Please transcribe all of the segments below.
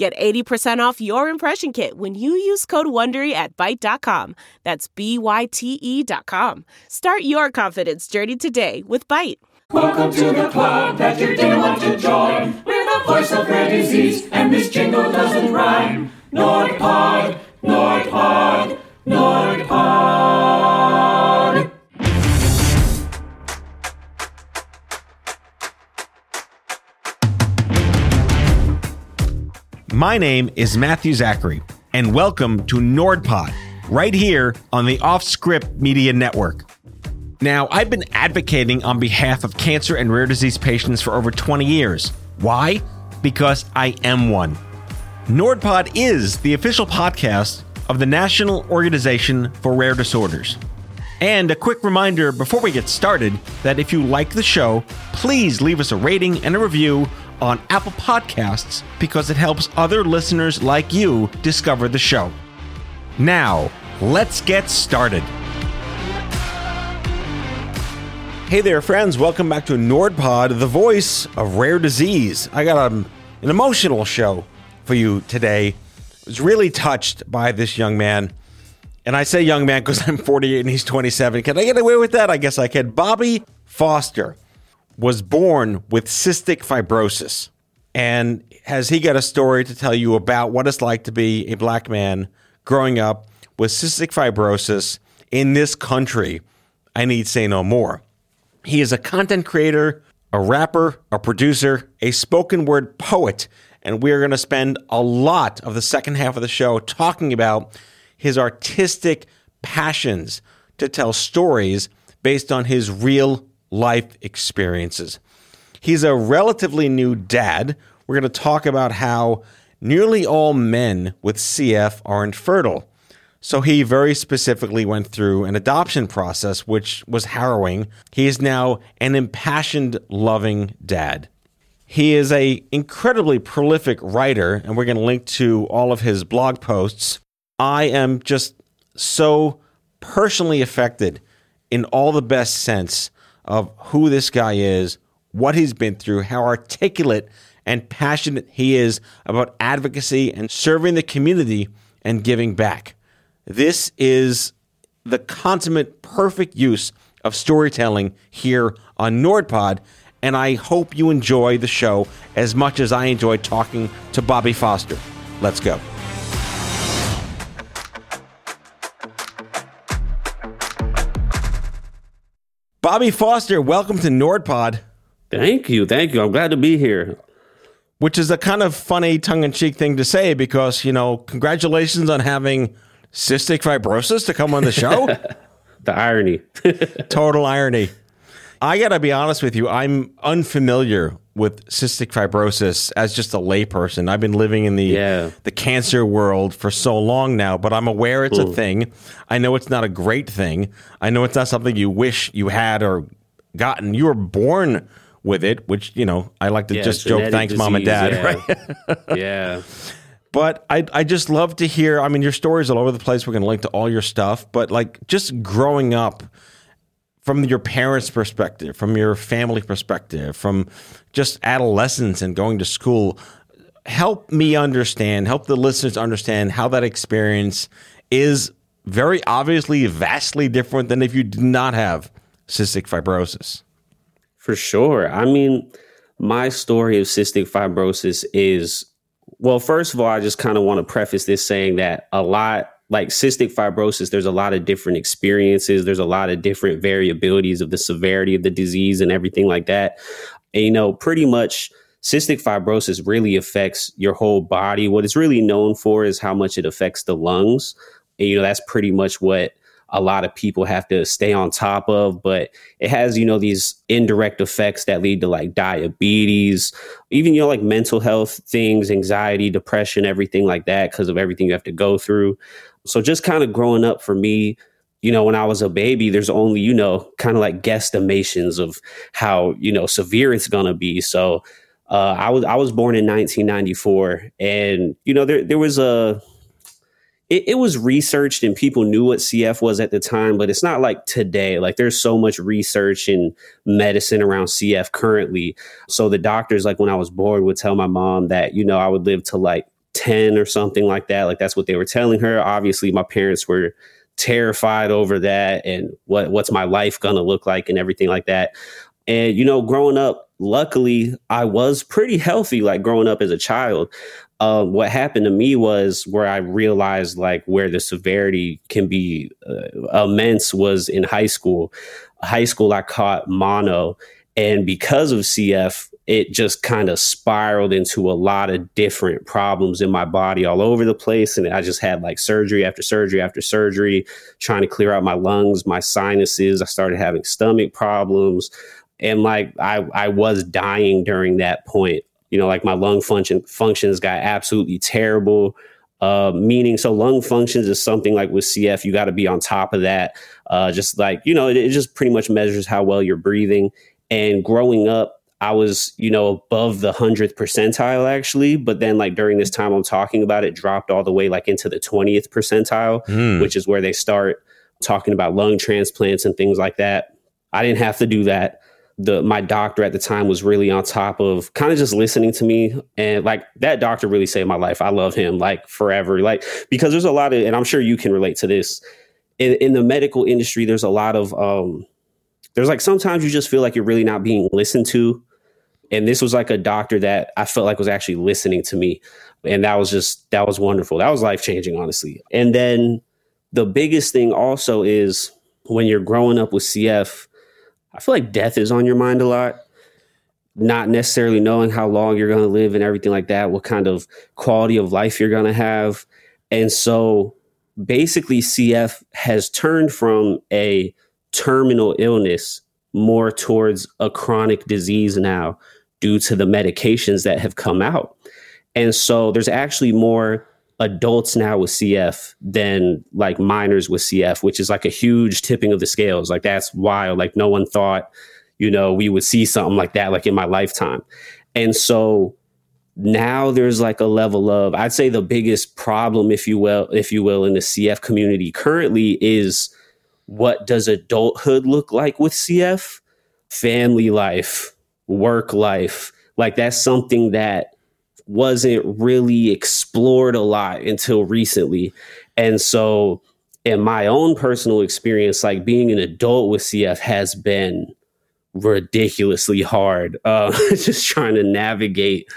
Get 80% off your impression kit when you use code WONDERY at Byte.com. That's BYTE.com. Start your confidence journey today with Byte. Welcome to the club that you didn't want to join. We're the voice of rare disease, and this jingle doesn't rhyme. NORD Pod, NORD Pod, NORD Pod. My name is Matthew Zachary, and welcome to NORD Pod, right here on the Offscript Media Network. Now, I've been advocating on behalf of cancer and rare disease patients for over 20 years. Why? Because I am one. NORD Pod is the official podcast of the National Organization for Rare Disorders. And a quick reminder before we get started that if you like the show, please leave us a rating and a review on Apple Podcasts because it helps other listeners like you discover the show. Now, let's get started. Hey there, friends. Welcome back to NORD Pod, the voice of rare disease. I got an emotional show for you today. I was really touched by this young man. And I say young man because I'm 48 and he's 27. Can I get away with that? I guess I can. Bobby Foster was born with cystic fibrosis. And has he got a story to tell you about what it's like to be a black man growing up with cystic fibrosis in this country? I need say no more. He is a content creator, a rapper, a producer, a spoken word poet, and we're going to spend a lot of the second half of the show talking about his artistic passions to tell stories based on his real life experiences. He's a relatively new dad. We're going to talk about how nearly all men with CF are infertile. So he very specifically went through an adoption process, which was harrowing. He is now an impassioned, loving dad. He is an incredibly prolific writer, and we're going to link to all of his blog posts. I am just so personally affected in all the best sense of who this guy is, what he's been through, how articulate and passionate he is about advocacy and serving the community and giving back. This is the consummate, perfect use of storytelling here on NORD Pod, and I hope you enjoy the show as much as I enjoy talking to Bobby Foster. Let's go. Bobby Foster, welcome to NORD Pod. Thank you, thank you. I'm glad to be here. Which is a kind of funny, tongue-in-cheek thing to say because, you know, congratulations on having cystic fibrosis to come on the show? The irony. Total irony. I got to be honest with you. I'm unfamiliar with cystic fibrosis as just a layperson. I've been living in the cancer world for so long now, but I'm aware it's a thing. I know it's not a great thing. I know it's not something you wish you had or gotten. You were born with it, which, you know, I like to just joke, thanks, disease, Mom and Dad. Yeah. Right? Yeah. But I just love to hear, I mean, your story's all over the place. We're going to link to all your stuff. But like just growing up from your parents' perspective, from your family perspective, from just adolescence and going to school, help me understand, help the listeners understand how that experience is very obviously vastly different than if you did not have cystic fibrosis. For sure. I mean, my story of cystic fibrosis is... Well, first of all, I just kind of want to preface this saying that a lot, like cystic fibrosis, there's a lot of different experiences. There's a lot of different variabilities of the severity of the disease and everything like that. And, you know, pretty much cystic fibrosis really affects your whole body. What it's really known for is how much it affects the lungs. And, you know, that's pretty much what a lot of people have to stay on top of, but it has, you know, these indirect effects that lead to like diabetes, even, you know, like mental health things, anxiety, depression, everything like that, because of everything you have to go through. So just kind of growing up for me, you know, when I was a baby, there's only, you know, kind of like guesstimations of how, you know, severe it's going to be. So I was born in 1994, and, you know, there was a, it was researched and people knew what CF was at the time, but it's not like today. Like there's so much research and medicine around CF currently. So the doctors, like when I was born, would tell my mom that, you know, I would live to like 10 or something like that. Like that's what they were telling her. Obviously, my parents were terrified over that and what's my life going to look like and everything like that. And, you know, growing up, luckily, I was pretty healthy, like growing up as a child. What happened to me was where I realized like where the severity can be immense was in high school. High school, I caught mono. And because of CF, it just kind of spiraled into a lot of different problems in my body all over the place. And I just had like surgery after surgery after surgery, trying to clear out my lungs, my sinuses. I started having stomach problems. And like I was dying during that point. You know, like my lung functions got absolutely terrible, meaning so lung functions is something like with CF, you got to be on top of that. Just like, you know, it just pretty much measures how well you're breathing. And growing up, I was, you know, above the 100th percentile, actually. But then like during this time I'm talking about, it dropped all the way like into the 20th percentile, which is where they start talking about lung transplants and things like that. I didn't have to do that. My doctor at the time was really on top of kind of just listening to me. And like that doctor really saved my life. I love him like forever, like, because there's a lot of, and I'm sure you can relate to this in the medical industry. There's a lot of, there's like, sometimes you just feel like you're really not being listened to. And this was like a doctor that I felt like was actually listening to me. And that was wonderful. That was life-changing, honestly. And then the biggest thing also is when you're growing up with CF, I feel like death is on your mind a lot, not necessarily knowing how long you're going to live and everything like that, what kind of quality of life you're going to have. And so basically CF has turned from a terminal illness more towards a chronic disease now due to the medications that have come out. And so there's actually more adults now with CF than like minors with CF, which is like a huge tipping of the scales. Like that's wild. Like no one thought, you know, we would see something like that, like in my lifetime. And so now there's like a level of, I'd say the biggest problem, if you will, in the CF community currently is what does adulthood look like with CF? Family life, work life. Like that's something that wasn't really explored a lot until recently. And so in my own personal experience, like being an adult with CF has been ridiculously hard, just trying to navigate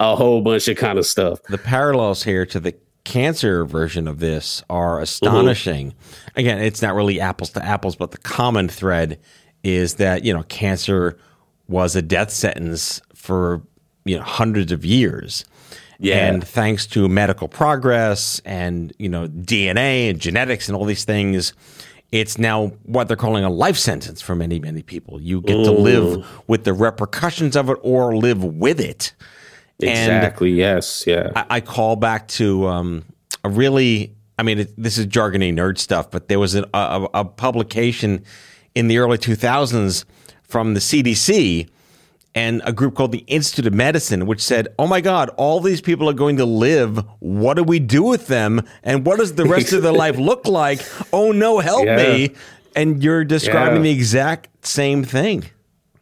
a whole bunch of kind of stuff. The parallels here to the cancer version of this are astonishing. Mm-hmm. Again, it's not really apples to apples, but the common thread is that, you know, cancer was a death sentence for, you know, hundreds of years. Yeah. And thanks to medical progress and, you know, DNA and genetics and all these things, it's now what they're calling a life sentence for many, many people. You get to live with the repercussions of it or live with it. Exactly. And yes. Yeah. I call back to a really, I mean, this is jargony nerd stuff, but there was a publication in the early 2000s from the CDC and a group called the Institute of Medicine, which said, oh, my God, all these people are going to live. What do we do with them? And what does the rest of their life look like? Oh, no, help me. And you're describing the exact same thing.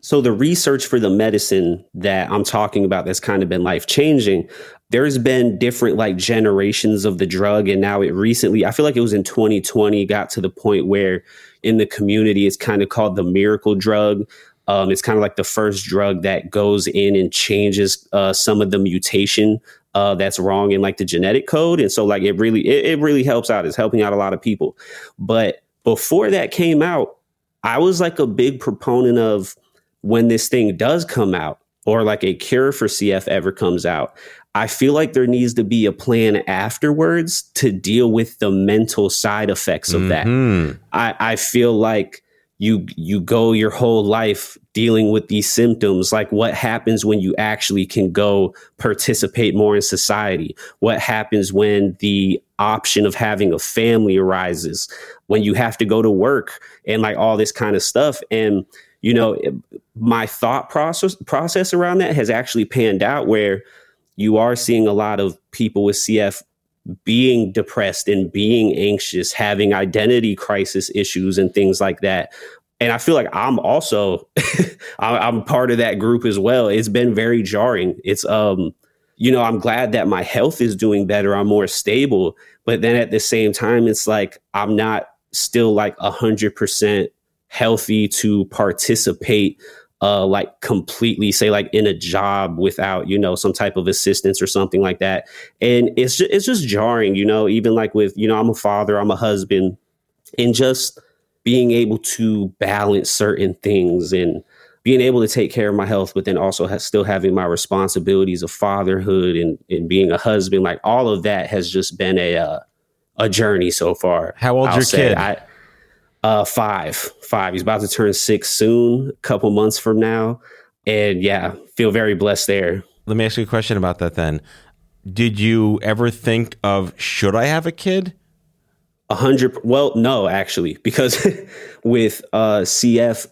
So the research for the medicine that I'm talking about that's kind of been life changing, there's been different like generations of the drug. And now it recently, I feel like it was in 2020, got to the point where in the community, it's kind of called the miracle drug. It's kind of like the first drug that goes in and changes some of the mutation that's wrong in like the genetic code. And so like it really helps out. It's helping out a lot of people. But before that came out, I was like a big proponent of when this thing does come out or like a cure for CF ever comes out, I feel like there needs to be a plan afterwards to deal with the mental side effects of that. I feel like you go your whole life dealing with these symptoms. Like, what happens when you actually can go participate more in society? What happens when the option of having a family arises, when you have to go to work and like all this kind of stuff? And, you know, my thought process around that has actually panned out where you are seeing a lot of people with CF being depressed and being anxious, having identity crisis issues and things like that. And I feel like I'm also, I'm part of that group as well. It's been very jarring. It's, you know, I'm glad that my health is doing better. I'm more stable. But then at the same time, it's like, I'm not still like 100% healthy to participate like completely, say, like in a job without, you know, some type of assistance or something like that. And it's just jarring, you know, even like with, you know, I'm a father, I'm a husband, and just being able to balance certain things and being able to take care of my health, but then also still having my responsibilities of fatherhood and being a husband, like all of that has just been a journey so far. How old's your kid? Five. He's about to turn 6 soon, a couple months from now. And yeah, feel very blessed there. Let me ask you a question about that then. Did you ever think of, should I have a kid? 100. Well, no, actually, because with CF,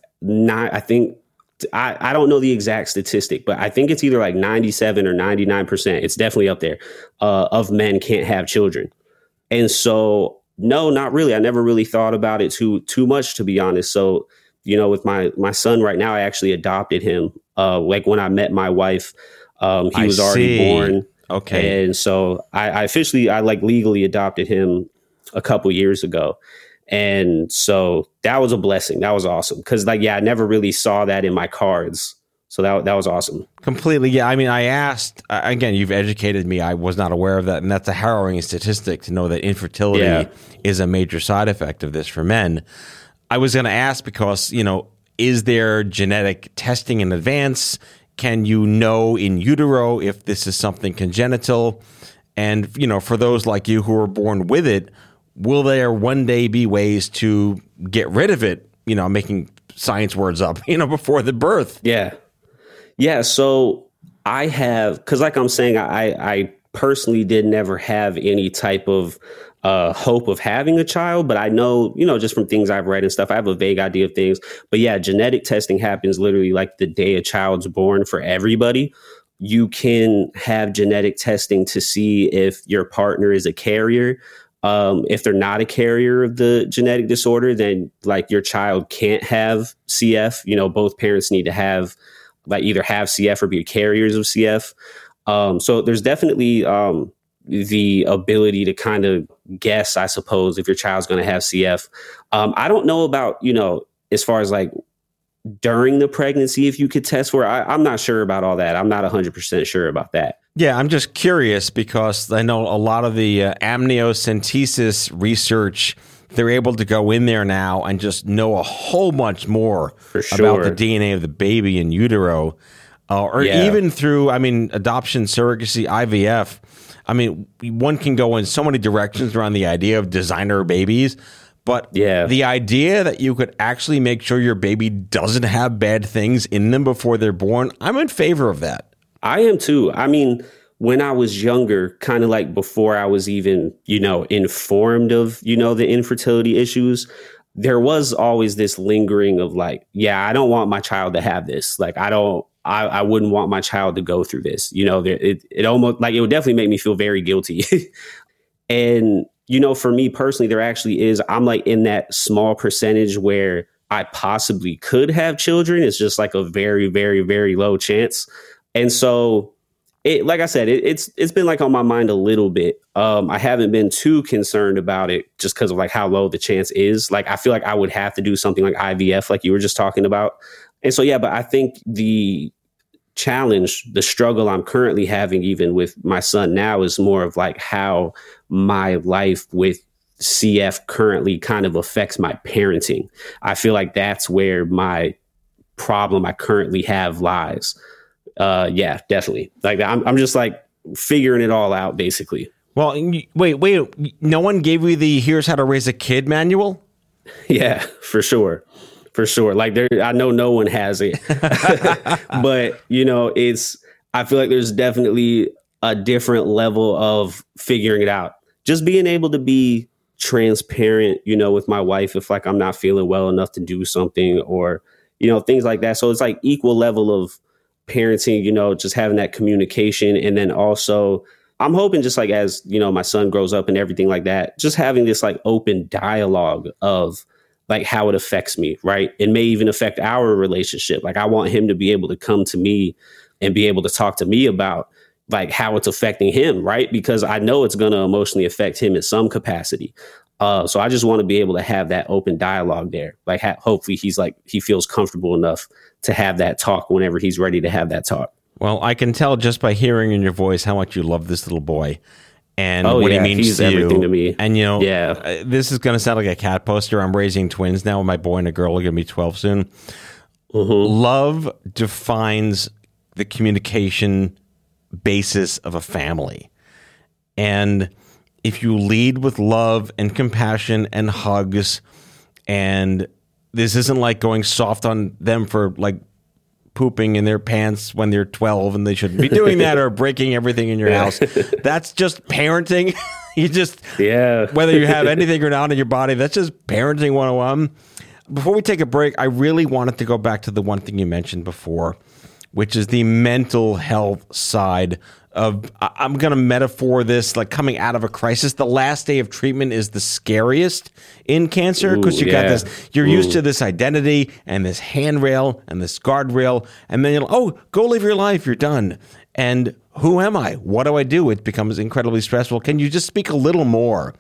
I don't know the exact statistic, but I think it's either like 97 or 99%. It's definitely up there of men can't have children. And so no, not really. I never really thought about it too much, to be honest. So, you know, with my son right now, I actually adopted him. Like when I met my wife, he was already born. Okay. And so I legally adopted him a couple years ago. And so that was a blessing. That was awesome. Cause like, yeah, I never really saw that in my cards. So that was awesome. Completely. Yeah. I mean, I asked, again, you've educated me. I was not aware of that. And that's a harrowing statistic to know that infertility is a major side effect of this for men. I was going to ask because, you know, is there genetic testing in advance? Can you know in utero if this is something congenital? And, you know, for those like you who were born with it, will there one day be ways to get rid of it? You know, making science words up, you know, before the birth. Yeah. Yeah. So I have, cause like I'm saying, I personally did never have any type of hope of having a child, but I know, you know, just from things I've read and stuff, I have a vague idea of things, but yeah, genetic testing happens literally like the day a child's born for everybody. You can have genetic testing to see if your partner is a carrier. If they're not a carrier of the genetic disorder, then like your child can't have CF. You know, both parents need to have like either have CF or be carriers of CF. So there's definitely the ability to kind of guess, I suppose, if your child's going to have CF. I don't know about, you know, as far as like during the pregnancy, if you could test for it. I'm not sure about all that. I'm not 100% sure about that. Yeah, I'm just curious because I know a lot of the amniocentesis research, they're able to go in there now and just know a whole bunch more about the DNA of the baby in utero, even through, I mean, adoption, surrogacy, IVF. I mean, one can go in so many directions around the idea of designer babies, but the idea that you could actually make sure your baby doesn't have bad things in them before they're born, I'm in favor of that. I am too. I mean, when I was younger, kind of like before I was even, you know, informed of, you know, the infertility issues, there was always this lingering of like, yeah, I don't want my child to have this. Like, I wouldn't want my child to go through this. You know, it almost like it would definitely make me feel very guilty. And, you know, for me personally, there actually is, I'm like in that small percentage where I possibly could have children. It's just like a very, very, very low chance. And so, like I said, it's been like on my mind a little bit. I haven't been too concerned about it just because of like how low the chance is. Like, I feel like I would have to do something like IVF, like you were just talking about. And so, yeah, but I think the challenge, the struggle I'm currently having even with my son now is more of like how my life with CF currently kind of affects my parenting. I feel like that's where my problem I currently have lies. Yeah, definitely. Like I'm just like figuring it all out, basically. Well, wait. No one gave you the here's how to raise a kid manual? Yeah, for sure. For sure. Like there, I know no one has it, but you know, I feel like there's definitely a different level of figuring it out. Just being able to be transparent, you know, with my wife, if like I'm not feeling well enough to do something or, you know, things like that. So it's like equal level of parenting, you know, just having that communication. And then also I'm hoping just like, as you know, my son grows up and everything like that, just having this like open dialogue of like how it affects me. Right. It may even affect our relationship. Like I want him to be able to come to me and be able to talk to me about like how it's affecting him. Right. Because I know it's going to emotionally affect him in some capacity. So I just want to be able to have that open dialogue there. Like hopefully he's like, he feels comfortable enough to have that talk whenever he's ready to have that talk. Well, I can tell just by hearing in your voice how much you love this little boy. And what he means to everything you. To me. And, you know, This is going to sound like a cat poster. I'm raising twins now. My boy and a girl are going to be 12 soon. Mm-hmm. Love defines the communication basis of a family. And if you lead with love and compassion and hugs, and this isn't like going soft on them for like pooping in their pants when they're 12 and they shouldn't be doing that or breaking everything in your house. That's just parenting. You just, whether you have anything or not in your body, that's just parenting 101. Before we take a break, I really wanted to go back to the one thing you mentioned before, which is the mental health side of, I'm going to metaphor this, like coming out of a crisis. The last day of treatment is the scariest in cancer because got this, you're used to this identity and this handrail and this guardrail. And then go live your life. You're done. And who am I? What do I do? It becomes incredibly stressful. Can you just speak a little more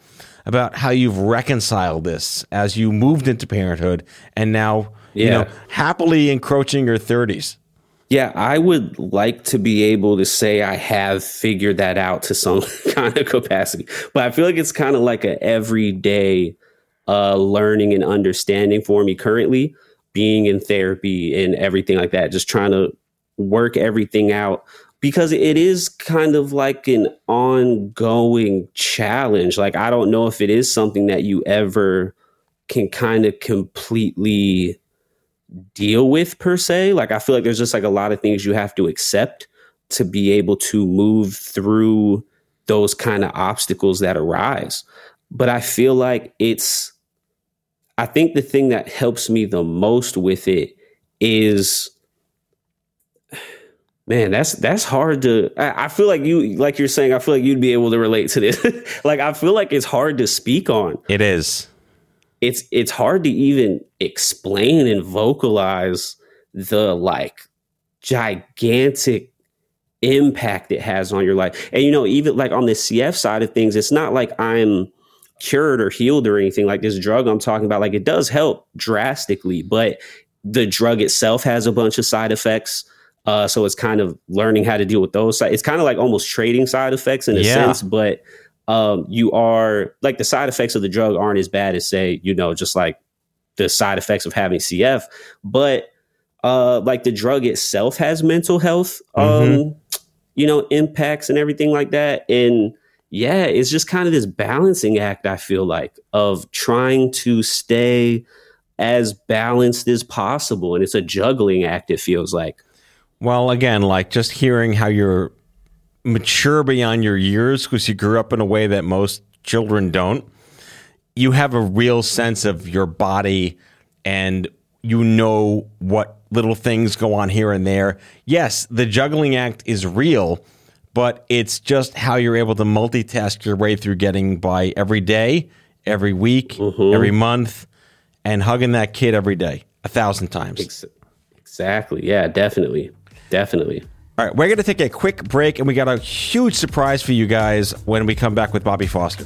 about how you've reconciled this as you moved into parenthood and now, you know, happily encroaching your 30s? Yeah, I would like to be able to say I have figured that out to some kind of capacity, but I feel like it's kind of like an everyday learning and understanding for me currently, being in therapy and everything like that, just trying to work everything out because it is kind of like an ongoing challenge. Like, I don't know if it is something that you ever can kind of completely deal with per se. Like, I feel like there's just like a lot of things you have to accept to be able to move through those kind of obstacles that arise. But I feel like I think the thing that helps me the most with it is, man, that's hard to, I feel like you're saying, I feel like you'd be able to relate to this. Like, I feel like it's hard to speak on. It is. It's hard to even explain and vocalize the like gigantic impact it has on your life. And, you know, even like on the CF side of things, it's not like I'm cured or healed or anything. Like, this drug I'm talking about, like, it does help drastically, but the drug itself has a bunch of side effects. So it's kind of learning how to deal with those. It's kind of like almost trading side effects in a sense, but you are like, the side effects of the drug aren't as bad as, say, you know, just like the side effects of having CF, but like the drug itself has mental health, you know, impacts and everything like that. And yeah, it's just kind of this balancing act, I feel like, of trying to stay as balanced as possible. And it's a juggling act, it feels like. Well, again, like just hearing how you're mature beyond your years because you grew up in a way that most children don't. You have a real sense of your body and you know what little things go on here and there. Yes, the juggling act is real, but it's just how you're able to multitask your way through getting by every day, every week, every month, and hugging that kid every day 1,000 times. Exactly. Yeah, definitely. Definitely. All right, we're going to take a quick break, and we got a huge surprise for you guys when we come back with Bobby Foster.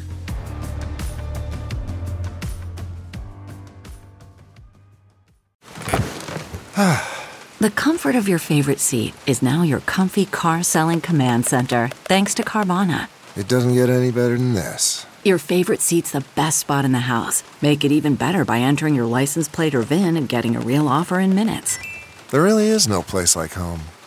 The comfort of your favorite seat is now your comfy car selling command center, thanks to Carvana. It doesn't get any better than this. Your favorite seat's the best spot in the house. Make it even better by entering your license plate or VIN and getting a real offer in minutes. There really is no place like home.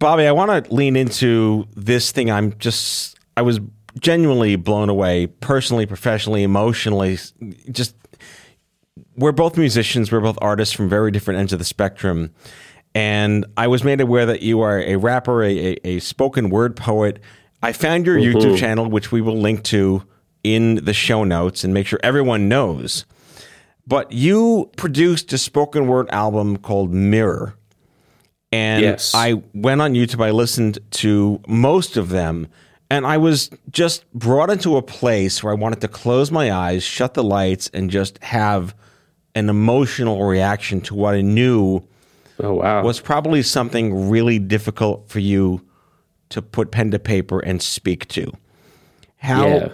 Bobby, I want to lean into this thing. I was genuinely blown away, personally, professionally, emotionally. Just, we're both musicians. We're both artists from very different ends of the spectrum. And I was made aware that you are a rapper, a spoken word poet. I found your YouTube channel, which we will link to in the show notes and make sure everyone knows. But you produced a spoken word album called Mirror. And yes. I went on YouTube, I listened to most of them, and I was just brought into a place where I wanted to close my eyes, shut the lights, and just have an emotional reaction to what I knew was probably something really difficult for you to put pen to paper and speak to.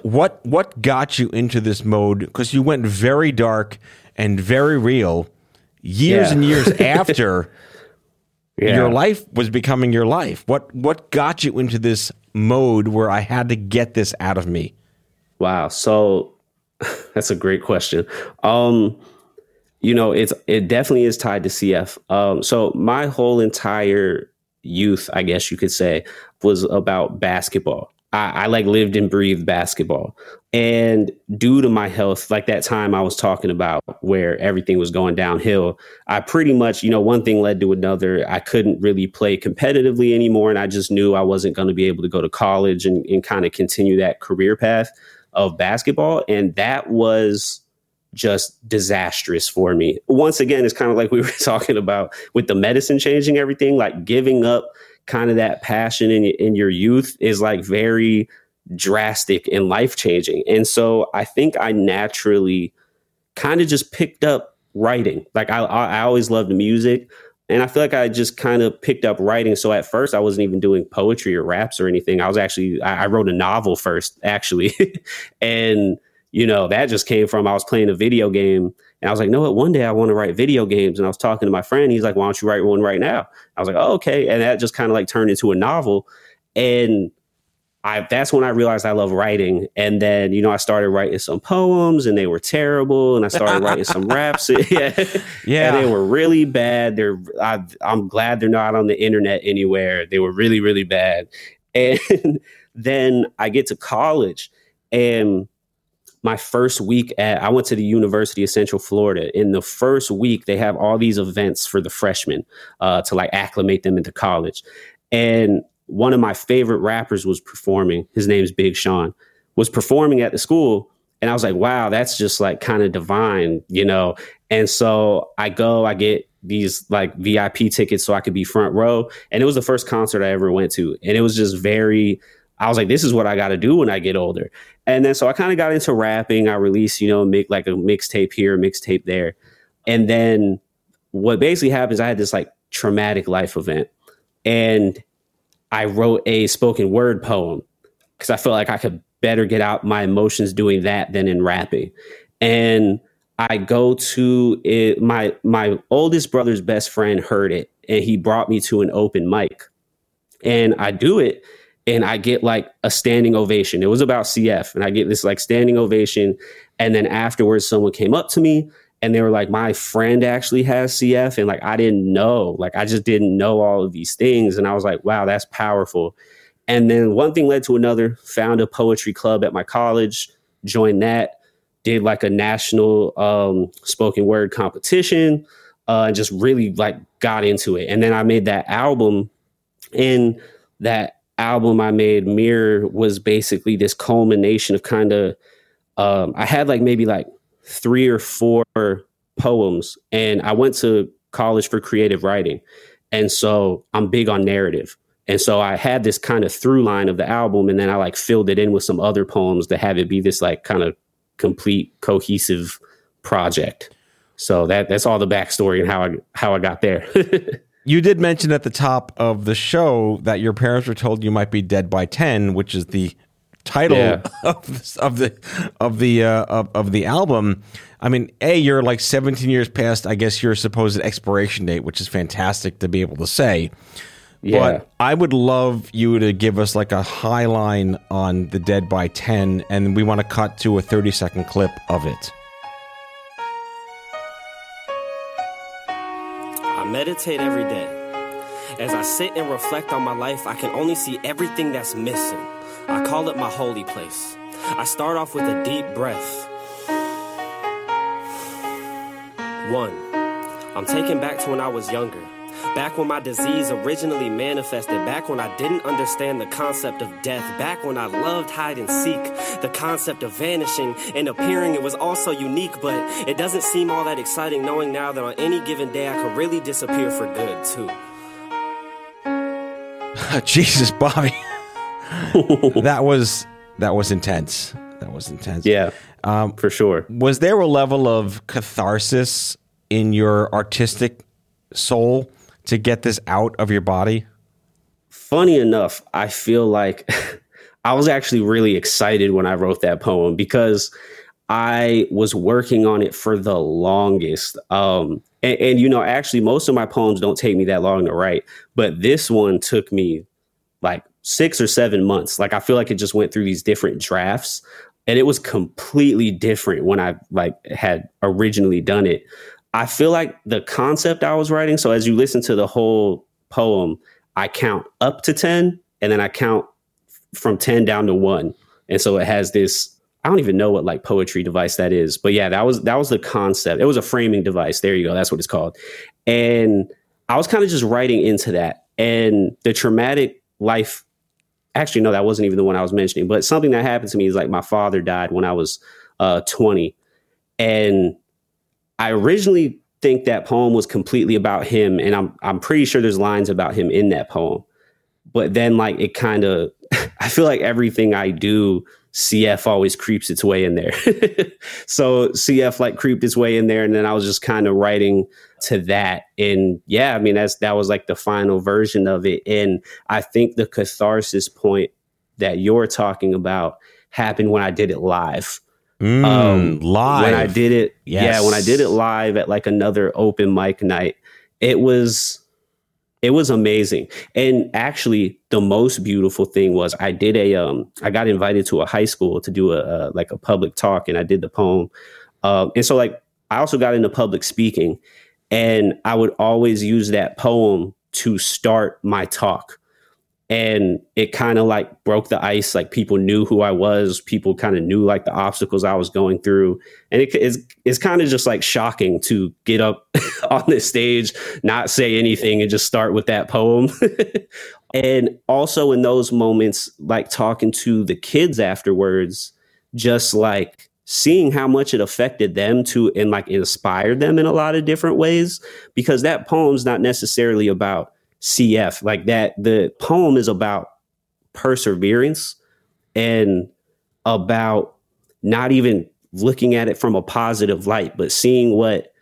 What got you into this mode? Because you went very dark and very real years and years after... Yeah. Your life was becoming your life. What got you into this mode where I had to get this out of me? Wow. So that's a great question. It definitely is tied to CF. So my whole entire youth, I guess you could say, was about basketball. I like lived and breathed basketball. And due to my health, like that time I was talking about where everything was going downhill, I pretty much, one thing led to another. I couldn't really play competitively anymore. And I just knew I wasn't going to be able to go to college and kind of continue that career path of basketball. And that was just disastrous for me. Once again, it's kind of like we were talking about with the medicine changing everything, like giving up kind of that passion in your youth is like very drastic and life-changing. And so I think I naturally kind of just picked up writing. Like I always loved music, and I feel like I just kind of picked up writing. So at first I wasn't even doing poetry or raps or anything. I wrote a novel first, actually. And, that just came from, I was playing a video game. And I was like, no, one day I want to write video games. And I was talking to my friend. He's like, why don't you write one right now? I was like, oh, okay. And that just kind of like turned into a novel. And that's when I realized I love writing. And then, I started writing some poems and they were terrible. And I started writing some raps. Yeah. And they were really bad. I'm glad they're not on the internet anywhere. They were really, really bad. And then I get to college and my first week I went to the University of Central Florida. In the first week, they have all these events for the freshmen to like acclimate them into college. And one of my favorite rappers was performing. His name's Big Sean, was performing at the school. And I was like, wow, that's just like kind of divine, And so I get these like VIP tickets so I could be front row. And it was the first concert I ever went to. And it was just I was like, this is what I got to do when I get older. And then so I kind of got into rapping. I released, make like a mixtape here, a mixtape there. And then what basically happens, I had this like traumatic life event. And I wrote a spoken word poem because I felt like I could better get out my emotions doing that than in rapping. And I go to it, my oldest brother's best friend heard it, and he brought me to an open mic. And I do it. and I get like a standing ovation. It was about CF, and I get this like standing ovation. And then afterwards, someone came up to me and they were like, my friend actually has CF. And like, I didn't know, like, I just didn't know all of these things. And I was like, wow, that's powerful. And then one thing led to another, found a poetry club at my college, joined that, did like a national spoken word competition, and just really like got into it. And then I made that album, and that album I made, Mirror, was basically this culmination of kind of, I had like maybe like 3 or 4 poems, and I went to college for creative writing. And so I'm big on narrative. And so I had this kind of through line of the album, and then I like filled it in with some other poems to have it be this like kind of complete cohesive project. So that's all the backstory and how I got there. You did mention at the top of the show that your parents were told you might be dead by 10, which is the title of the album. I mean, A, you're like 17 years past, I guess, your supposed expiration date, which is fantastic to be able to say. Yeah. But I would love you to give us like a high line on the Dead by 10, and we want to cut to a 30-second clip of it. I meditate every day. As I sit and reflect on my life, I can only see everything that's missing. I call it my holy place. I start off with a deep breath. 1. I'm taken back to when I was younger. Back when my disease originally manifested, back when I didn't understand the concept of death, back when I loved hide and seek, the concept of vanishing and appearing. It was also unique, but it doesn't seem all that exciting knowing now that on any given day I could really disappear for good, too. Jesus, Bobby. That was intense. That was intense. Yeah, for sure. Was there a level of catharsis in your artistic soul to get this out of your body? Funny enough, I feel like I was actually really excited when I wrote that poem, because I was working on it for the longest. And you know, actually most of my poems don't take me that long to write, but this one took me like 6 or 7 months. Like, I feel like it just went through these different drafts, and it was completely different when I like had originally done it. I feel like the concept I was writing, so as you listen to the whole poem, I count up to 10, and then I count from 10 down to 1. And so it has this, I don't even know what like poetry device that is, but yeah, that was the concept. It was a framing device. There you go. That's what it's called. And I was kind of just writing into that. And the traumatic life, actually, no, that wasn't even the one I was mentioning, but something that happened to me is like my father died when I was 20. And I originally think that poem was completely about him, and I'm pretty sure there's lines about him in that poem. But then like it kind of, I feel like everything I do, CF always creeps its way in there. So CF like creeped its way in there, and then I was just kind of writing to that. And yeah, I mean, that was like the final version of it. And I think the catharsis point that you're talking about happened when I did it live. Live. When I did it, yes. Yeah, when I did it live at like another open mic night, it was amazing. And actually, the most beautiful thing was I did I got invited to a high school to do a like a public talk, and I did the poem. And so like I also got into public speaking, and I would always use that poem to start my talk. And it kind of like broke the ice. Like, people knew who I was. People kind of knew like the obstacles I was going through. And it's kind of just like shocking to get up on this stage, not say anything, and just start with that poem. And also in those moments, like talking to the kids afterwards, just like seeing how much it affected them too, and like inspired them in a lot of different ways, because that poem's not necessarily about CF like that. The poem is about perseverance and about not even looking at it from a positive light, but seeing what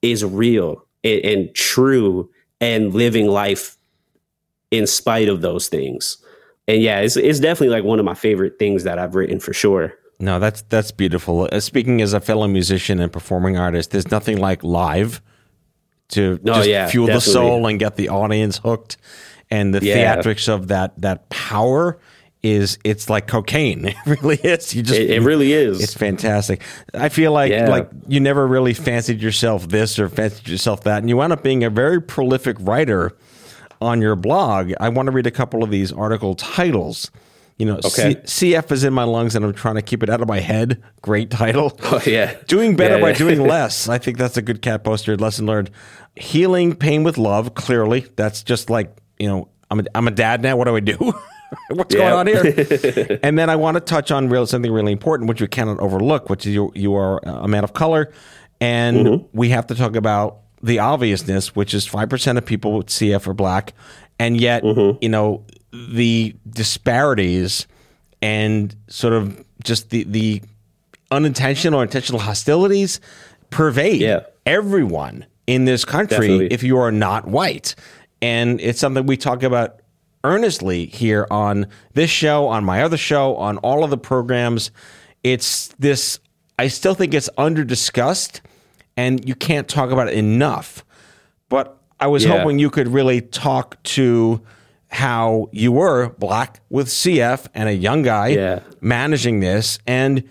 is real and true and living life in spite of those things. And yeah, it's definitely like one of my favorite things that I've written, for sure. No, that's beautiful. Speaking as a fellow musician and performing artist, there's nothing like live to fuel definitely. The soul and get the audience hooked. And the theatrics of that power is, it's like cocaine. It really is. It really is. It's fantastic. I feel like you never really fancied yourself this or fancied yourself that. And you wound up being a very prolific writer on your blog. I want to read a couple of these article titles. You know, okay. CF is in my lungs and I'm trying to keep it out of my head. Great title. Oh, yeah. Doing better by doing less. I think that's a good cat poster. Lesson learned. Healing pain with love. Clearly, that's just like, you know, I'm a dad now. What do I do? What's going on here? And then I want to touch on something really important, which we cannot overlook, which is you are a man of color. And we have to talk about the obviousness, which is 5% of people with CF are black. And yet, you know, the disparities and sort of just the unintentional or intentional hostilities pervade everyone in this country if you are not white. And it's something we talk about earnestly here on this show, on my other show, on all of the programs. It's this, I still think it's under-discussed, and you can't talk about it enough. But I was hoping you could really talk to how you were black with CF and a young guy managing this. And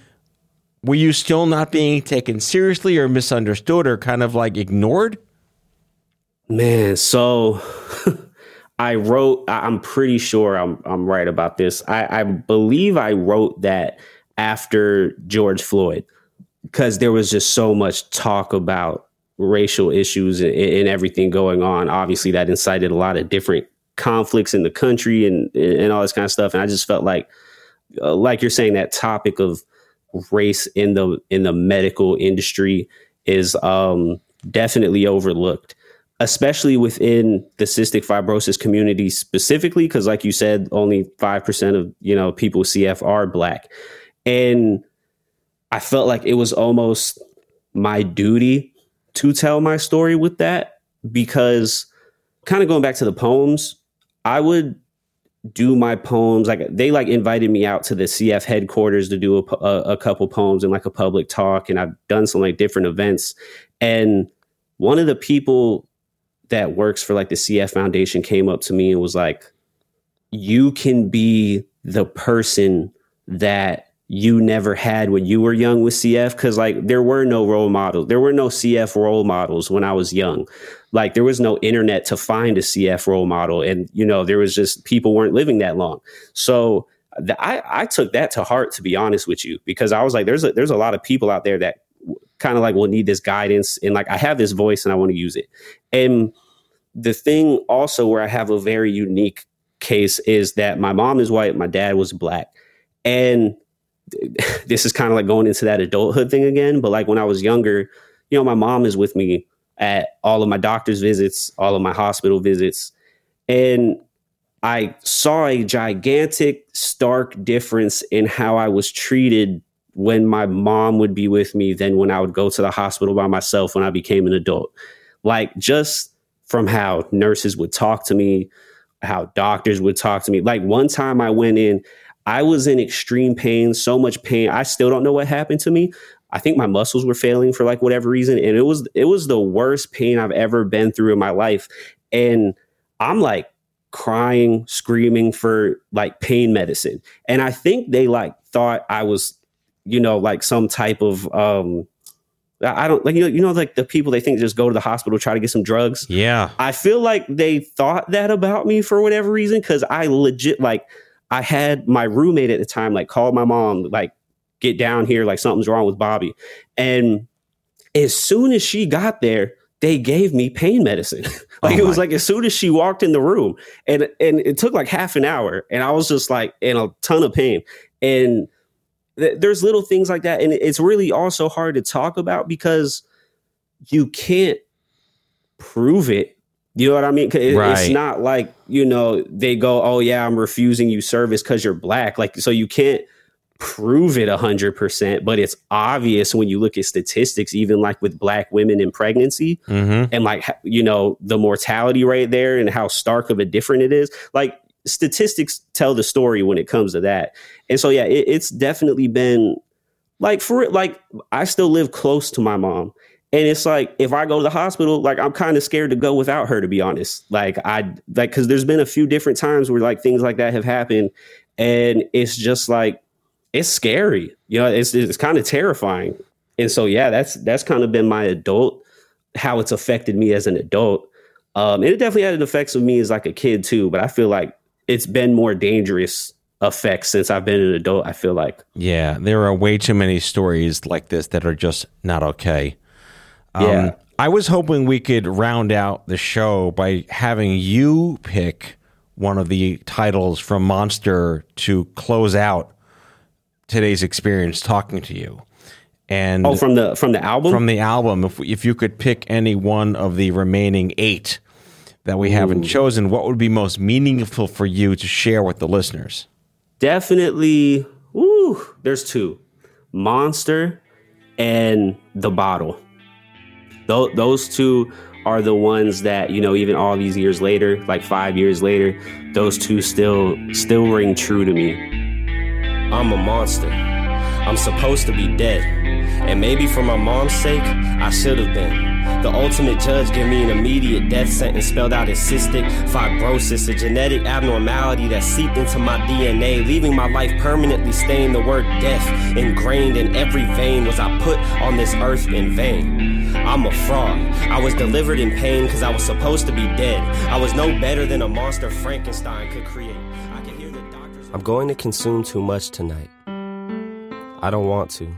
were you still not being taken seriously or misunderstood or kind of like ignored? Man, so I'm pretty sure I'm right about this. I believe I wrote that after George Floyd, because there was just so much talk about racial issues and everything going on. Obviously, that incited a lot of different conflicts in the country and all this kind of stuff. And I just felt like you're saying, that topic of race in the medical industry is definitely overlooked, especially within the cystic fibrosis community specifically, because like you said, only 5% of, you know, people with CF are black. And I felt like it was almost my duty to tell my story with that, because kind of going back to the poems, I would do my poems. Like they invited me out to the CF headquarters to do a couple poems and like a public talk. And I've done some like different events. And one of the people that works for like the CF Foundation came up to me and was like, you can be the person that you never had when you were young with CF. Cause like there were no role models. There were no CF role models when I was young. Like there was no internet to find a CF role model. And, you know, there was just, people weren't living that long. So I took that to heart, to be honest with you, because I was like, there's a lot of people out there that kind of like will need this guidance, and like I have this voice and I want to use it. And the thing also where I have a very unique case is that my mom is white, my dad was black. And this is kind of like going into that adulthood thing again, but like when I was younger, you know, my mom is with me at all of my doctor's visits, all of my hospital visits, and I saw a gigantic, stark difference in how I was treated when my mom would be with me than when I would go to the hospital by myself when I became an adult. Like just from how nurses would talk to me, how doctors would talk to me. Like one time I went in, I was in extreme pain, so much pain. I still don't know what happened to me. I think my muscles were failing for like whatever reason. And it was the worst pain I've ever been through in my life. And I'm like crying, screaming for like pain medicine. And I think they like thought I was, you know, like some type of, I don't like, you know, like the people they think just go to the hospital, try to get some drugs. Yeah. I feel like they thought that about me for whatever reason. Cause I legit, like I had my roommate at the time, like called my mom, like get down here, like something's wrong with Bobby. And as soon as she got there, they gave me pain medicine. Like it was like as soon as she walked in the room, and it took like half an hour, and I was just like in a ton of pain. And there's little things like that. And it's really also hard to talk about because you can't prove it. You know what I mean? Right. It's not like, you know, they go, oh, yeah, I'm refusing you service because you're black. Like, so you can't prove it 100%. But it's obvious when you look at statistics, even like with black women in pregnancy and like, you know, the mortality rate there and how stark of a difference it is. Like, statistics tell the story when it comes to that. And so, yeah, it's definitely been like I still live close to my mom. And it's like, if I go to the hospital, like, I'm kind of scared to go without her, to be honest. Like, cause there's been a few different times where like things like that have happened, and it's just like, it's scary. You know, it's kind of terrifying. And so, yeah, that's kind of been my adult, how it's affected me as an adult. And it definitely had an effects on me as like a kid too, but I feel like it's been more dangerous effects since I've been an adult, I feel like. Yeah. There are way too many stories like this that are just not okay. Yeah. I was hoping we could round out the show by having you pick one of the titles from Monster to close out today's experience talking to you. And from the album? From the album. If you could pick any one of the remaining 8 that we haven't chosen, what would be most meaningful for you to share with the listeners? Definitely, there's 2. Monster and The Bottle. Those 2 are the ones that, you know, even all these years later, like 5 years later, those 2 still ring true to me. I'm a monster. I'm supposed to be dead. And maybe for my mom's sake, I should have been. The ultimate judge gave me an immediate death sentence spelled out as cystic fibrosis, a genetic abnormality that seeped into my DNA, leaving my life permanently stained. The word death ingrained in every vein. Was I put on this earth in vain? I'm a fraud. I was delivered in pain because I was supposed to be dead. I was no better than a monster Frankenstein could create. I can hear the doctors. I'm going to consume too much tonight. I don't want to.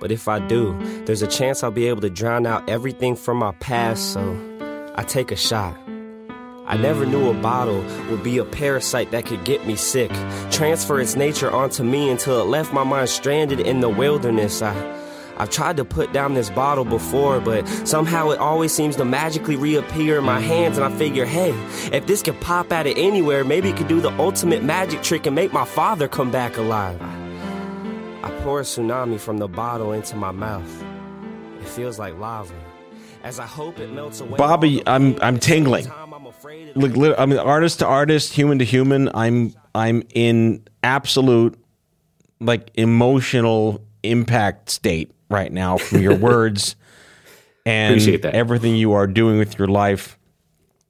But if I do, there's a chance I'll be able to drown out everything from my past, so I take a shot. I never knew a bottle would be a parasite that could get me sick, transfer its nature onto me until it left my mind stranded in the wilderness. I've tried to put down this bottle before, but somehow it always seems to magically reappear in my hands, and I figure, hey, if this could pop out of anywhere, maybe it could do the ultimate magic trick and make my father come back alive. I pour a tsunami from the bottle into my mouth. It feels like lava. As I hope it melts away. Bobby, I'm tingling. Look, I mean, artist to artist, human to human. I'm in absolute like emotional impact state right now from your words and everything you are doing with your life.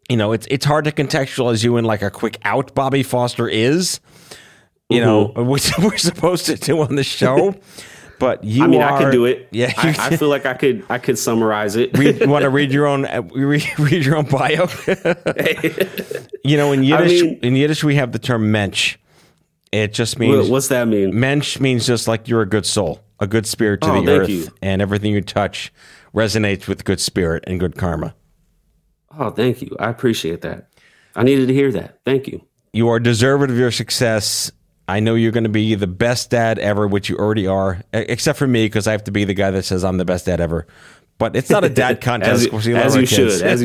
You know, it's hard to contextualize you in like a quick out. Bobby Foster is. You know, which we're supposed to do on the show, but you. I mean, I could do it. Yeah, I feel like I could summarize it. You want to read your own? Read your own bio. You know, in Yiddish, we have the term Mensch. It just means. What's that mean? Mensch means just like you're a good soul, a good spirit to the earth, and everything you touch resonates with good spirit and good karma. Oh, thank you. I appreciate that. I needed to hear that. Thank you. You are deserving of your success. I know you're going to be the best dad ever, which you already are, except for me, because I have to be the guy that says I'm the best dad ever. But it's not a dad contest. As you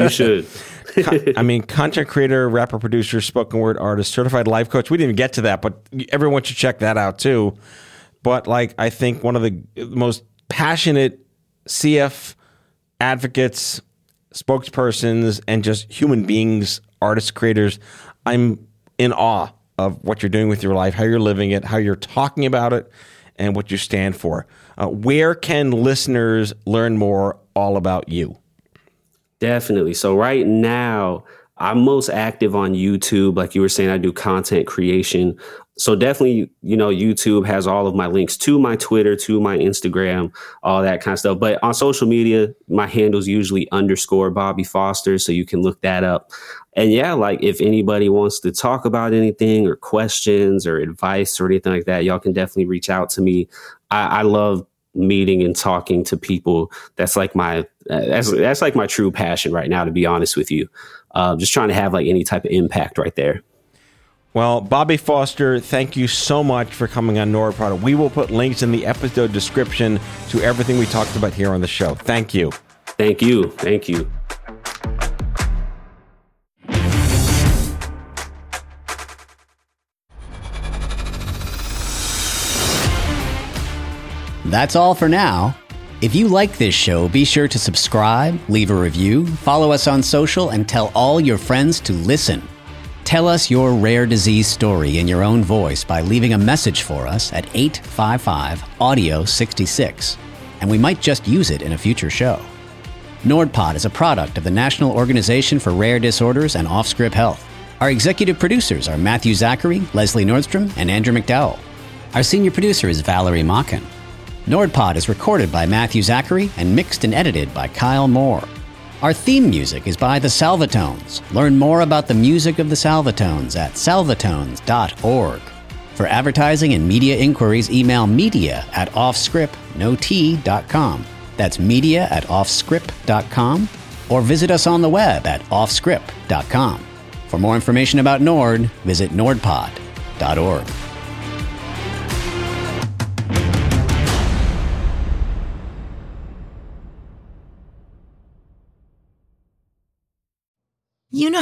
should. I mean, content creator, rapper, producer, spoken word artist, certified life coach. We didn't even get to that, but everyone should check that out too. But like, I think one of the most passionate CF advocates, spokespersons, and just human beings, artists, creators. I'm in awe of what you're doing with your life, how you're living it, how you're talking about it, and what you stand for. Where can listeners learn more all about you? Definitely. So right now, I'm most active on YouTube. Like you were saying, I do content creation. So definitely, you know, YouTube has all of my links to my Twitter, to my Instagram, all that kind of stuff. But on social media, my handle's usually _Bobby Foster. So you can look that up. And yeah, like if anybody wants to talk about anything or questions or advice or anything like that, y'all can definitely reach out to me. I love meeting and talking to people. That's like my that's like my true passion right now, to be honest with you. Just trying to have like any type of impact right there. Well, Bobby Foster, thank you so much for coming on NORD Pod. We will put links in the episode description to everything we talked about here on the show. Thank you. Thank you. Thank you. That's all for now. If you like this show, be sure to subscribe, leave a review, follow us on social, and tell all your friends to listen. Tell us your rare disease story in your own voice by leaving a message for us at 855-AUDIO-66. and we might just use it in a future show. NORD Pod is a product of the National Organization for Rare Disorders and Offscript Health. Our executive producers are Matthew Zachary, Leslie Nordstrom, and Andrew McDowell. Our senior producer is Valerie Machin. NORD Pod is recorded by Matthew Zachary and mixed and edited by Kyle Moore. Our theme music is by The Salvatones. Learn more about the music of The Salvatones at salvatones.org. For advertising and media inquiries, email media@offscript.com. That's media@offscript.com. Or visit us on the web at offscript.com. For more information about NORD, visit nordpod.org. You know